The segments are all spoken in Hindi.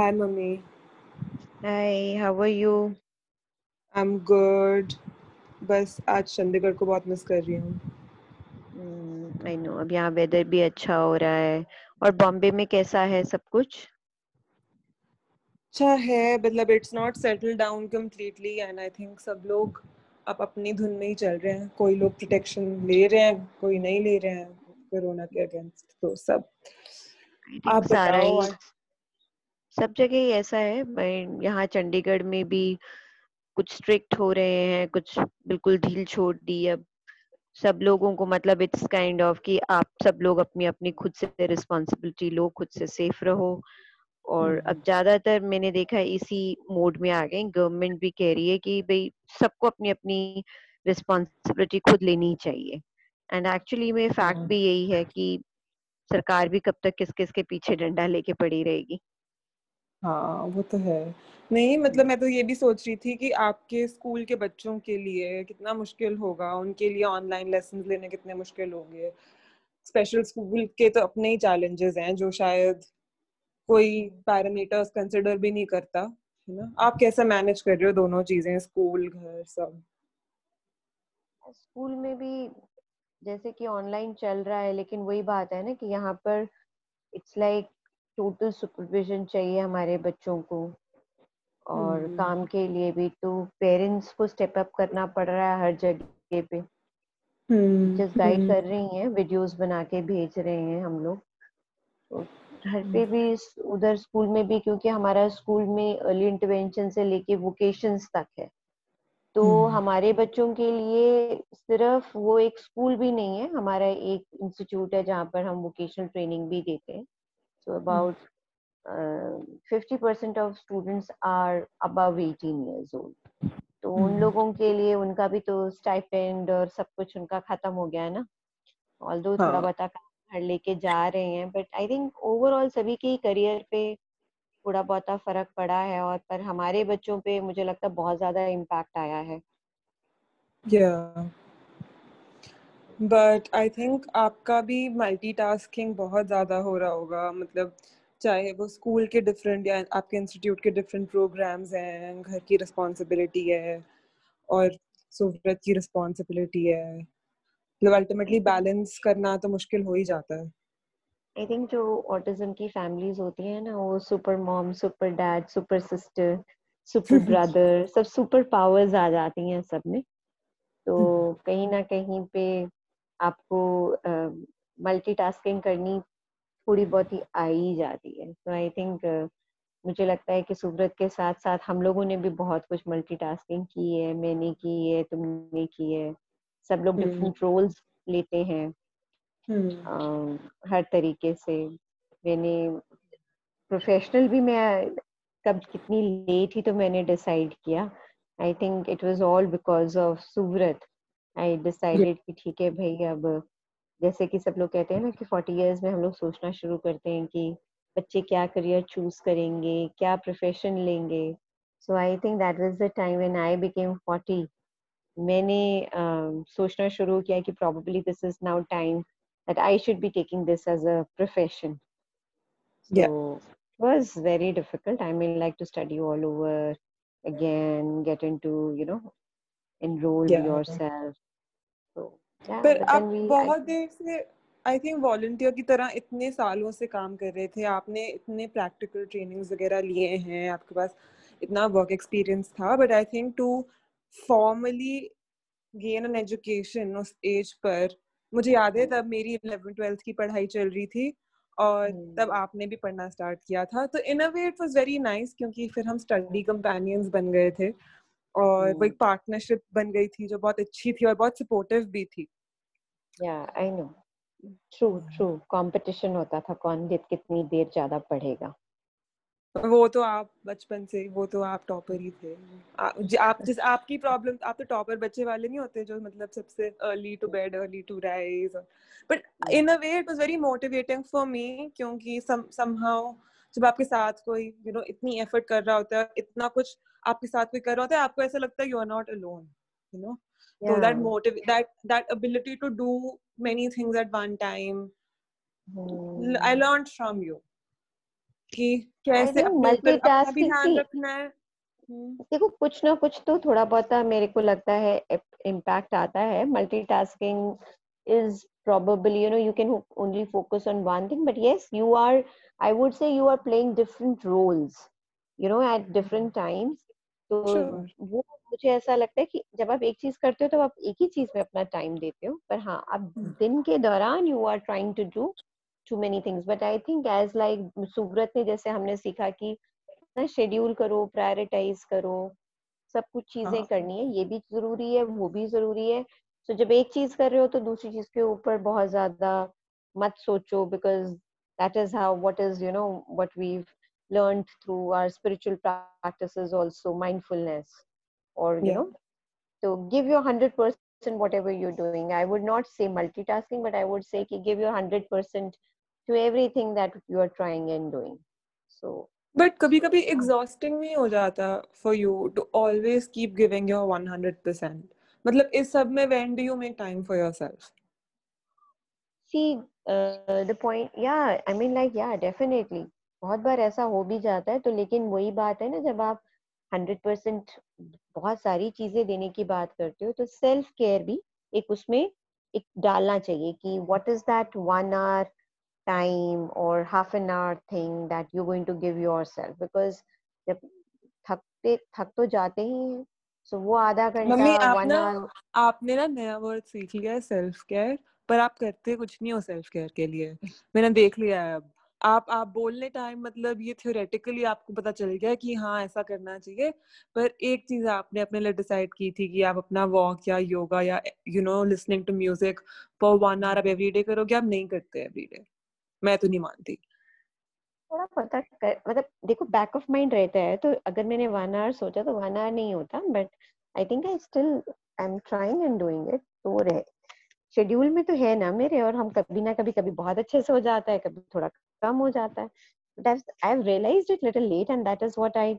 Hi, mommy. Hi, how are you? I'm good. बस आज चंडीगढ़ को बहुत मिस कर रही हूँ। आई नो, अब यहाँ वेदर भी अच्छा हो रहा है। और बॉम्बे में कैसा है सब कुछ? अच्छा है, मतलब it's not settle down completely and I think सब लोग अब अपनी धुन में ही चल रहे हैं। कोई लोग प्रोटेक्शन ले रहे हैं, कोई नहीं ले रहे हैं कोरोना के अगेंस्ट। तो सब I think आप सारा बताओ। ही सब जगह ही ऐसा है। यहाँ चंडीगढ़ में भी कुछ स्ट्रिक्ट हो रहे हैं, कुछ बिल्कुल ढील छोड़ दी। अब सब लोगों को मतलब इट्स काइंड ऑफ कि आप सब लोग अपनी अपनी खुद से रिस्पॉन्सिबिलिटी लो, खुद से सेफ रहो। और अब ज्यादातर मैंने देखा है इसी मोड में आ गए। गवर्नमेंट भी कह रही है कि भाई सबको अपनी अपनी रिस्पॉन्सिबिलिटी खुद लेनी चाहिए। एंड एक्चुअली में फैक्ट भी यही है कि सरकार भी कब तक किस किस के पीछे डंडा लेके पड़ी रहेगी। हाँ वो तो है। नहीं मतलब मैं तो ये भी सोच रही थी कि आपके स्कूल के बच्चों के लिए कितना मुश्किल होगा, उनके लिए ऑनलाइन लेसन लेने कितने मुश्किल होंगे। स्पेशल स्कूल के तो अपने ही चैलेंजेस हैं जो शायद कोई पैरामीटर्स कंसिडर भी नहीं करता, है ना। आप कैसे मैनेज कर रहे हो दोनों चीजें, स्कूल घर सब? स्कूल में भी जैसे कि ऑनलाइन चल रहा है, लेकिन वही बात है ना कि यहाँ पर इट्स लाइक टोटल सुपरविजन चाहिए हमारे बच्चों को। और काम के लिए भी तो पेरेंट्स को स्टेप अप करना पड़ रहा है हर जगह पे। टीचर्स गाइड कर रही हैं, वीडियोस बना के भेज रहे हैं हम लोग। तो घर पे भी उधर स्कूल में भी, क्योंकि हमारा स्कूल में अर्ली इंटरवेंशन से लेके वोकेशंस तक है। तो हमारे बच्चों के लिए सिर्फ वो एक स्कूल भी नहीं है, हमारा एक इंस्टीट्यूट है जहाँ पर हम वोकेशनल ट्रेनिंग भी देते हैं। So about 50% of students are above 18 years old। तो उन लोगों के लिए उनका भी तो स्टाइपेंड और सब कुछ उनका खत्म हो गया है ना। ऑल्दो थोड़ा बता घर लेके जा रहे हैं, बट आई थिंक ओवरऑल सभी के करियर पे थोड़ा बहुत फर्क पड़ा है। और पर हमारे बच्चों पे मुझे लगता है बहुत ज्यादा इम्पैक्ट आया है। yeah. बट आई थिंक आपका भी मल्टीटास्किंग बहुत ज़्यादा हो रहा होगा। मतलब चाहे वो स्कूल के डिफरेंट या आपके इंस्टीट्यूट के डिफरेंट प्रोग्राम्स हैं, घर की रिस्पॉन्सिबिलिटी है और सुब्रत की रिस्पॉन्सिबिलिटी है। मतलब अल्टीमेटली बैलेंस करना तो मुश्किल हो ही जाता है। आई थिंक जो ऑटिज्म की फैमिलीज होती है ना, वो super mom, super dad, super sister, super brother, सब सुपर पावर्स आ जाती हैं सब में। तो कहीं ना कहीं पे आपको मल्टीटास्किंग करनी थोड़ी बहुत ही आ ही जाती है। तो आई थिंक मुझे लगता है कि सुब्रत के साथ साथ हम लोगों ने भी बहुत कुछ मल्टीटास्किंग की है। मैंने की है, तुमने की है, सब लोग डिफरेंट रोल्स लेते हैं हर तरीके से। मैंने प्रोफेशनल भी, मैं कब कितनी लेट ही तो मैंने डिसाइड किया। I think it was all because of Subrata. I decided कि ठीक है भाई, अब जैसे कि सब लोग कहते हैं ना कि 40 years में हम लोग सोचना शुरू करते हैं कि बच्चे क्या करियर चूज करेंगे, क्या प्रोफेशन लेंगे। So I think that was the time when I became 40। मैंने सोचना शुरू किया कि probably this is now time that I should be taking this as a profession. So it was very difficult. I mean, like to study all over again, get into, you know, enroll yourself. So yeah. पर आप बहुत देर से I think volunteer की तरह इतने सालों से काम कर रहे थे। आपने इतने practical trainings वगैरह लिए हैं, आपके पास इतना work experience था। But I think to formally gain an education उस एज पर, मुझे याद है तब मेरी 11th-12th की पढ़ाई चल रही थी और तब आपने भी पढ़ना स्टार्ट किया था। तो in a way it was very nice, क्योंकि फिर हम स्टडी कंपेनियंस बन गए थे और वो एक पार्टनरशिप बन गई थी जो बहुत अच्छी थी और बहुत सपोर्टिव भी थी। या I know, true true. Competition होता था कौन कितनी देर ज्यादा पढ़ेगा। वो तो आप बचपन से, वो तो आप टॉपर ही थे। आप जिस आपकी प्रॉब्लम, आप तो टॉपर बच्चे वाले नहीं होते जो मतलब सबसे early to bed, early to rise. But in a way it was very motivating for me, क्योंकि समहाउ जब आपके साथ कोई यू नो इतनी एफर्ट कर रहा होता है, इतना कुछ आपके साथ कोई कर रहा होता है, आपको ऐसा लगता है you are not alone, you know. So that motivate, that ability to do many things at one time, I learn from you. कि कैसे मल्टीटास्क भी ध्यान रखना है। देखो कुछ ना कुछ तो थोड़ा बहुत मेरे को लगता है इम्पैक्ट आता है। Multitasking is probably, you know, you can only focus on one thing, but yes, you are, I would say you are playing different roles, you know, at different times. So, वो मुझे ऐसा लगता है कि जब आप एक चीज करते हो तो आप एक ही चीज में अपना टाइम देते हो, पर हाँ आप दिन के दौरान you are trying to do too many things. But I think as like Subrat ने जैसे हमने सीखा कि ना शेड्यूल करो, प्रायोरिटाइज करो, सब कुछ चीजें करनी है, ये भी जरूरी है, वो भी जरूरी है। तो जब एक चीज कर रहे हो तो दूसरी चीज के ऊपर बहुत ज्यादा मत सोचो, because that is how what is you know what we learn through our spiritual practices also mindfulness और you know to give your 100% whatever you are doing. I would not say multitasking but I would say कि give your 100% to everything that you are trying and doing. So but कभी कभी एग्जॉस्टिंग भी हो जाता for you to always keep giving your 100%। मतलब इस सब में when do you make time for yourself? See, the point, yeah, I mean like, yeah, definitely. बहुत बार ऐसा हो भी जाता है तो, लेकिन वही बात है ना, जब आप 100% बहुत सारी चीजें देने की बात करते हो तो सेल्फ केयर भी एक उसमें एक डालना चाहिए कि what is that 1 hour time or half an hour thing that you're going to give yourself, because जब थक तो जाते ही हैं। So, वो आधा घंटा मम्मी आपने ना नया वर्ड सीख लिया है सेल्फ केयर, पर आप करते कुछ नहीं हो सेल्फ केयर के लिए। मैंने देख लिया है अब आप बोलने टाइम, मतलब ये थियोरेटिकली आपको पता चल गया कि हाँ ऐसा करना चाहिए, पर एक चीज आपने अपने लिए डिसाइड की थी कि आप अपना वॉक या योगा या you know listening to music पर 1 hour आप एवरीडे करोगे। आप नहीं करते एवरीडे, मैं तो नहीं मानती। थोड़ा पता कर, मतलब देखो बैक ऑफ माइंड रहता है, तो अगर मैंने 1 hour सोचा तो 1 hour नहीं होता, but I think I still I am trying and doing it. तो रहे शेड्यूल में तो है ना मेरे, और हम कभी ना कभी बहुत अच्छे से हो जाता है, कभी थोड़ा कम हो जाता है। But I have realised it little late and that is what I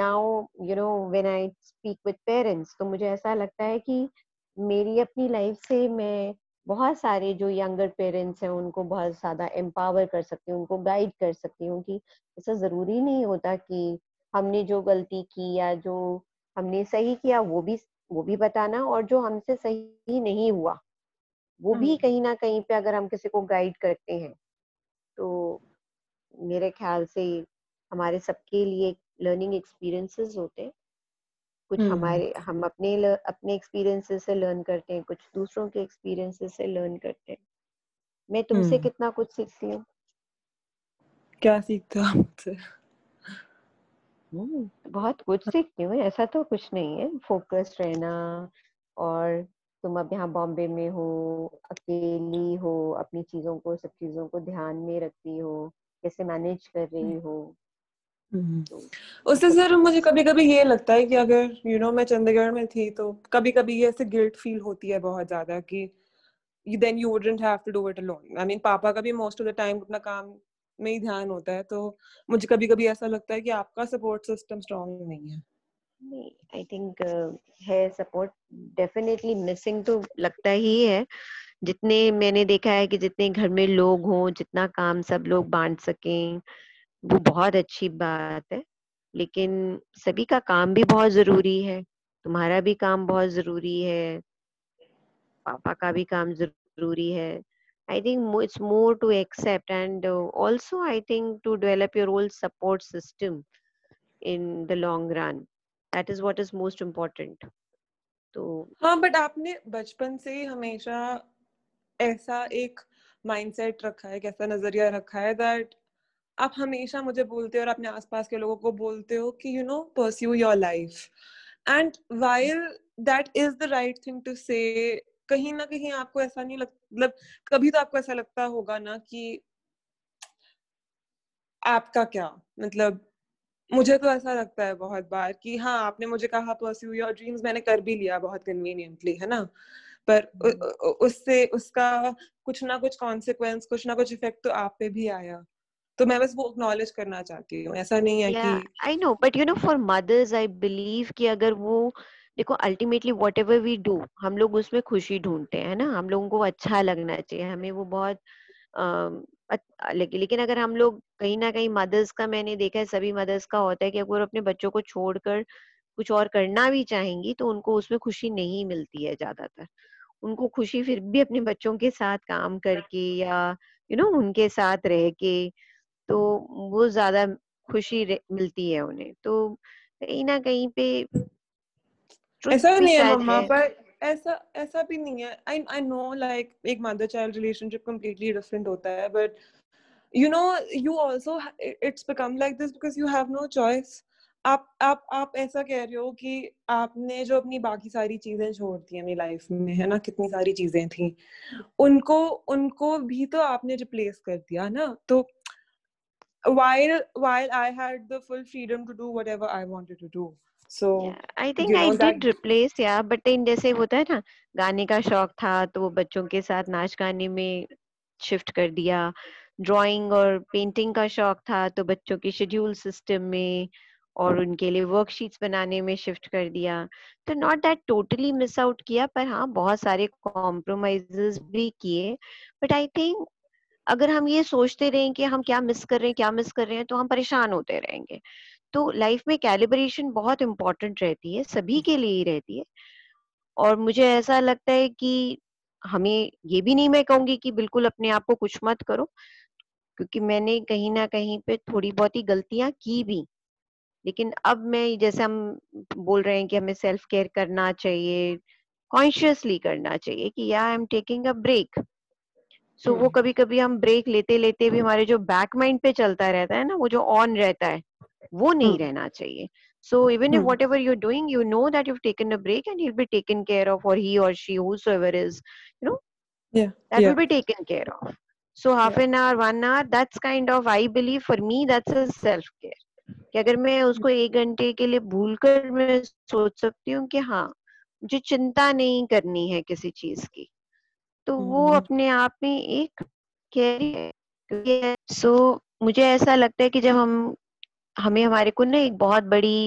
now you know when I speak with parents, तो मुझे ऐसा लगता है कि मेरी अपनी लाइफ से मैं बहुत सारे जो यंगर पेरेंट्स हैं उनको बहुत ज्यादा एम्पावर कर सकती हूँ, उनको गाइड कर सकती हूँ कि ऐसा जरूरी नहीं होता कि हमने जो गलती की या जो हमने सही किया वो भी बताना, और जो हमसे सही नहीं हुआ वो भी कहीं ना कहीं पे अगर हम किसी को गाइड करते हैं तो मेरे ख्याल से हमारे सबके लिए लर्निंग एक्सपीरियंसेस होते हैं। कुछ हम अपने एक्सपीरियंसेस से लर्न करते हैं, कुछ दूसरों के एक्सपीरियंसेस से लर्न करते हैं। मैं तुमसे कितना कुछ सीखती हूँ। क्या सीखते हो आपसे? बहुत कुछ सीखती हूँ, ऐसा तो कुछ नहीं है। फोकस रहना, और तुम अब यहाँ बॉम्बे में हो, अकेली हो, अपनी चीजों को सब चीजों को ध्यान में रखती हो, कैसे मैनेज कर रही हो। उससे सर मुझे कभी कभी ये लगता है कि अगर you know, मैं चंडीगढ़ में थी तो कभी कभी ये ऐसे गिल्ट फील होती है बहुत ज्यादा कि then you wouldn't have to do it alone. I mean, पापा का भी मोस्ट ऑफ द टाइम अपना काम में ही ध्यान होता है, तो मुझे कभी कभी ऐसा लगता है कि आपका सपोर्ट सिस्टम स्ट्रॉन्ग नहीं है। आई थिंक है सपोर्ट डेफिनेटली मिसिंग तो लगता ही है। जितने मैंने देखा है कि जितने घर में लोग हों, जितना काम सब लोग बांट सकें, वो बहुत अच्छी बात है, लेकिन सभी का काम भी बहुत जरूरी है। तुम्हारा भी काम बहुत जरूरी है, पापा का भी काम जरूरी है। I think it's more to accept and also I think to develop your own support system in the long run, that is what is most important. तो हाँ, बट आपने बचपन से ही हमेशा ऐसा एक माइंडसेट रखा है, कैसा नजरिया रखा है दैट आप हमेशा मुझे बोलते हो और अपने आसपास के लोगों को बोलते हो कि you know pursue your life, and while that is the right thing to say, कहीं ना कहीं आपको ऐसा नहीं लगता, मतलब कभी तो आपको ऐसा लगता होगा ना कि आपका क्या, मतलब मुझे तो ऐसा लगता है बहुत बार कि हाँ आपने मुझे कहा परस्यू योर ड्रीम्स, मैंने कर भी लिया बहुत कन्वीनियंटली, है ना, पर उससे उसका कुछ ना कुछ कॉन्सिक्वेंस, कुछ ना कुछ इफेक्ट तो आप पे भी आया। तो मैं बस वो एक्नॉलेज करना चाहती हूँ, ऐसा नहीं है कि I know, but you know for mothers I believe कि अगर वो देखो ultimately whatever we do हम लोग उसमें खुशी ढूंढते हैं ना, हम लोगों को अच्छा लगना चाहिए, हमें वो बहुत लेकिन अगर हम लोग कहीं ना कहीं मदर्स का, मैंने देखा है सभी मदर्स का होता है कि अगर अपने बच्चों को छोड़कर कुछ और करना भी चाहेंगी तो उनको उसमें खुशी नहीं मिलती है ज्यादातर। उनको खुशी फिर भी अपने बच्चों के साथ काम करके या यू नो उनके साथ रह के तो वो ज्यादा खुशी मिलती है उन्हें। तो कहीं ना कहीं पे ऐसा नहीं है मम्मा पर, ऐसा ऐसा भी नहीं है। आई नो लाइक एक mother child relationship completely different होता है, but you know you also it's become like this because you have no choice. आप ऐसा कह रहे हो कि आपने जो अपनी बाकी सारी चीजें छोड़ दी अपनी लाइफ में, है ना, कितनी सारी चीजें थी, उनको भी तो आपने रिप्लेस कर दिया ना। तो while I had the full freedom to do whatever I wanted to do, so yeah, I think you know, I did replace, yeah, but then जैसे होता है ना, गाने का शौक था तो वो बच्चों के साथ नाच गाने में शिफ्ट कर दिया, ड्राइंग और पेंटिंग का शौक था तो बच्चों के शेड्यूल सिस्टम में और उनके लिए वर्कशीट्स बनाने में शिफ्ट कर दिया। तो not that totally miss out किया, पर हाँ बहुत सारे कॉम्प्रोमाइजेस भी किए। बट आई थिंक अगर हम ये सोचते रहें कि हम क्या मिस कर रहे हैं तो हम परेशान होते रहेंगे। तो लाइफ में कैलिब्रेशन बहुत इम्पोर्टेंट रहती है, सभी के लिए ही रहती है। और मुझे ऐसा लगता है कि हमें ये भी नहीं, मैं कहूंगी कि बिल्कुल अपने आप को कुछ मत करो, क्योंकि मैंने कहीं ना कहीं पे थोड़ी बहुत ही गलतियां की भी। लेकिन अब मैं, जैसे हम बोल रहे हैं कि हमें सेल्फ केयर करना चाहिए, कॉन्शियसली करना चाहिए कि या I am taking a break. So वो कभी कभी हम ब्रेक लेते लेते भी हमारे जो बैक माइंड पे चलता रहता है ना, वो जो ऑन रहता है वो नहीं रहना चाहिए। So even if whatever you're doing, you know that you taken a break and he will be taken care of, और ही और she, whoever is, you know, that will be taken care of. So half an hour, 1 hour, that's kind of, I believe for me that's a self care. कि अगर मैं उसको 1 घंटे के लिए भूल कर मैं सोच सकती हूँ कि हाँ मुझे चिंता नहीं करनी है किसी चीज की, तो वो अपने आप में एक केयर है। सो मुझे ऐसा लगता है कि जब हमें हमारे को ना एक बहुत बड़ी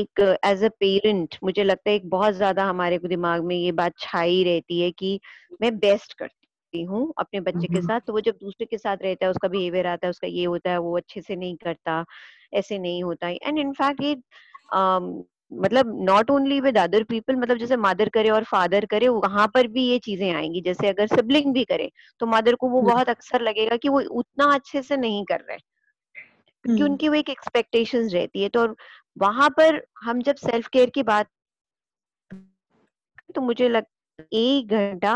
एक एज अ पेरेंट, मुझे लगता है एक बहुत ज्यादा हमारे को दिमाग में ये बात छाई रहती है कि मैं बेस्ट करती हूँ अपने बच्चे के साथ। तो वो जब दूसरे के साथ रहता है, उसका बिहेवियर आता है, उसका ये होता है, वो अच्छे से नहीं करता, ऐसे नहीं होता है। एंड इनफैक्ट ये मतलब not only with other people, मतलब जैसे मदर करे और फादर करे वहां पर भी ये चीजें आएंगी। जैसे अगर सिबलिंग भी करे तो मदर को वो बहुत अक्सर लगेगा कि वो उतना अच्छे से नहीं कर रहे, क्योंकि उनकी वो एक एक्सपेक्टेशंस रहती है। तो वहां पर हम जब सेल्फ केयर की बात, तो मुझे लगता 1 घंटा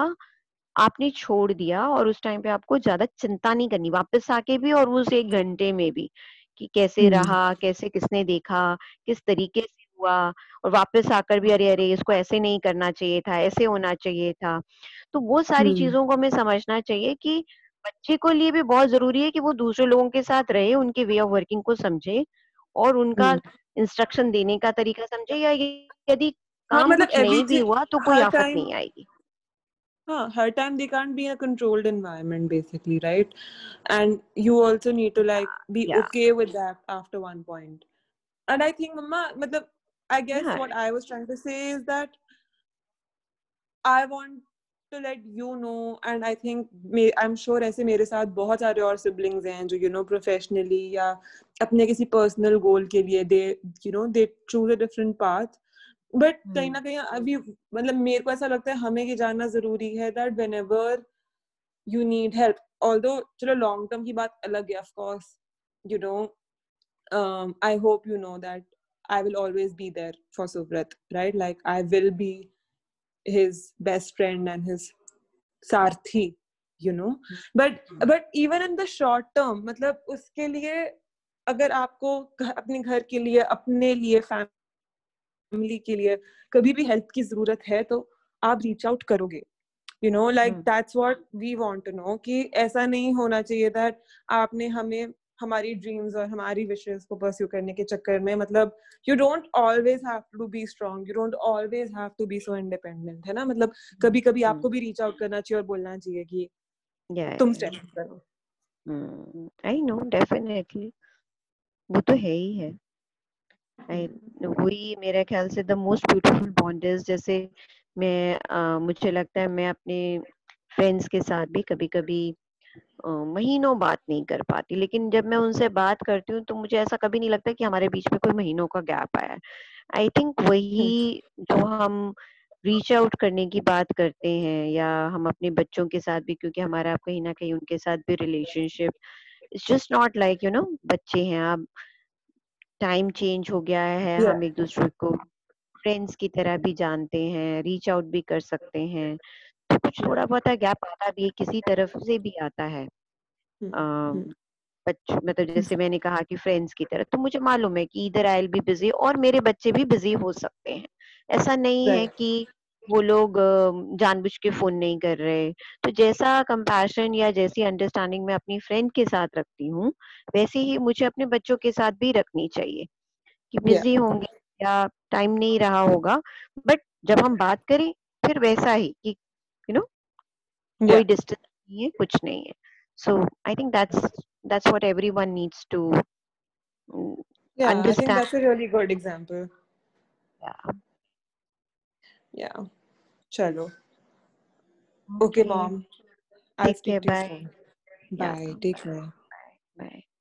आपने छोड़ दिया और उस टाइम पे आपको ज्यादा चिंता नहीं करनी, वापस आके भी और उस 1 घंटे में भी कि कैसे रहा, कैसे, किसने देखा, किस तरीके से हुआ, और वापस आकर भी अरे इसको ऐसे नहीं करना चाहिए था, ऐसे होना चाहिए था। तो वो सारी चीजों को हमें समझना चाहिए कि बच्चे को लिए भी बहुत जरूरी है कि वो दूसरे लोगों के साथ रहे, उनके वे ऑफ वर्किंग को समझे और उनका इंस्ट्रक्शन देने का तरीका समझे। या यदि काम मतलब नहीं भी हुआ तो कोई आफत नहीं आएगी। हाँ, हर time they can't be in a controlled environment basically, right? And you also need to like be okay with that after one point. And I think mamma, मतलब I guess what I was trying to say is that I want to let you know, and I think I'm sure ऐसे मेरे साथ बहुत सारे और siblings हैं जो you know professionally या अपने किसी personal goal के लिए they choose a different path, but कहीं ना कहीं अभी मतलब मेरे को ऐसा लगता है हमें ये जानना जरूरी है that whenever you need help, although चलो long term की बात अलग है, of course, you know, I hope you know that I will always be there for Subrat, right? Like I will be his best friend and his Saarthi, you know. But even in the short term, मतलब उसके लिए अगर आपको अपने घर के लिए, अपने लिए, फैमिली के लिए कभी भी हेल्प की जरूरत है तो आप रीच आउट करोगे, you know, like that's what we want to know कि ऐसा नहीं होना चाहिए that आपने हमें हमारी ड्रीम्स और हमारी विशेस को परस्यू करने के चक्कर में, मतलब you don't always have to be strong, you don't always have to be so independent, है ना? मतलब कभी कभी आपको भी रीच आउट करना चाहिए और बोलना चाहिए कि तुम स्टैंड अप करो। आई नो, डेफिनेटली वो तो है ही है। वही मेरा ख्याल से the most beautiful bond is, जैसे मैं मुझे लगता है मैं अपने फ्रेंड्स के साथ भी कभी कभी महीनों बात नहीं कर पाती, लेकिन जब मैं उनसे बात करती हूँ तो मुझे ऐसा कभी नहीं लगता कि हमारे बीच में कोई महीनों का गैप आया है। आई थिंक वही जो हम रीच आउट करने की बात करते हैं या हम अपने बच्चों के साथ भी, क्योंकि हमारा कहीं ना कहीं उनके साथ भी relationship, it's just not like you know बच्चे हैं, अब टाइम चेंज हो गया है, हम एक दूसरे को फ्रेंड्स की तरह भी जानते हैं, रीच आउट भी कर सकते हैं, तो कुछ थोड़ा बहुत गैप आता भी है, किसी तरफ से भी आता है, मतलब जैसे मैंने कहा कि फ्रेंड्स की तरह, तो मुझे मालूम है कि इधर आई विल बी बिजी और मेरे बच्चे भी बिजी हो सकते हैं, ऐसा नहीं है कि वो लोग जानबूझ के फोन नहीं कर रहे। तो जैसा कंपैशन या जैसी अंडरस्टैंडिंग मैं अपनी फ्रेंड के साथ रखती हूँ वैसे ही मुझे अपने बच्चों के साथ भी रखनी चाहिए कि बिजी होंगे या टाइम नहीं रहा होगा, बट जब हम बात करें फिर वैसा ही कि यू नो कोई डिस्टेंस नहीं है, कुछ नहीं है। So I think that's what everyone needs to understand. That's a really good example. Yeah. Chalo. Okay, mom. I'll speak to you soon. Bye. Take care. Bye.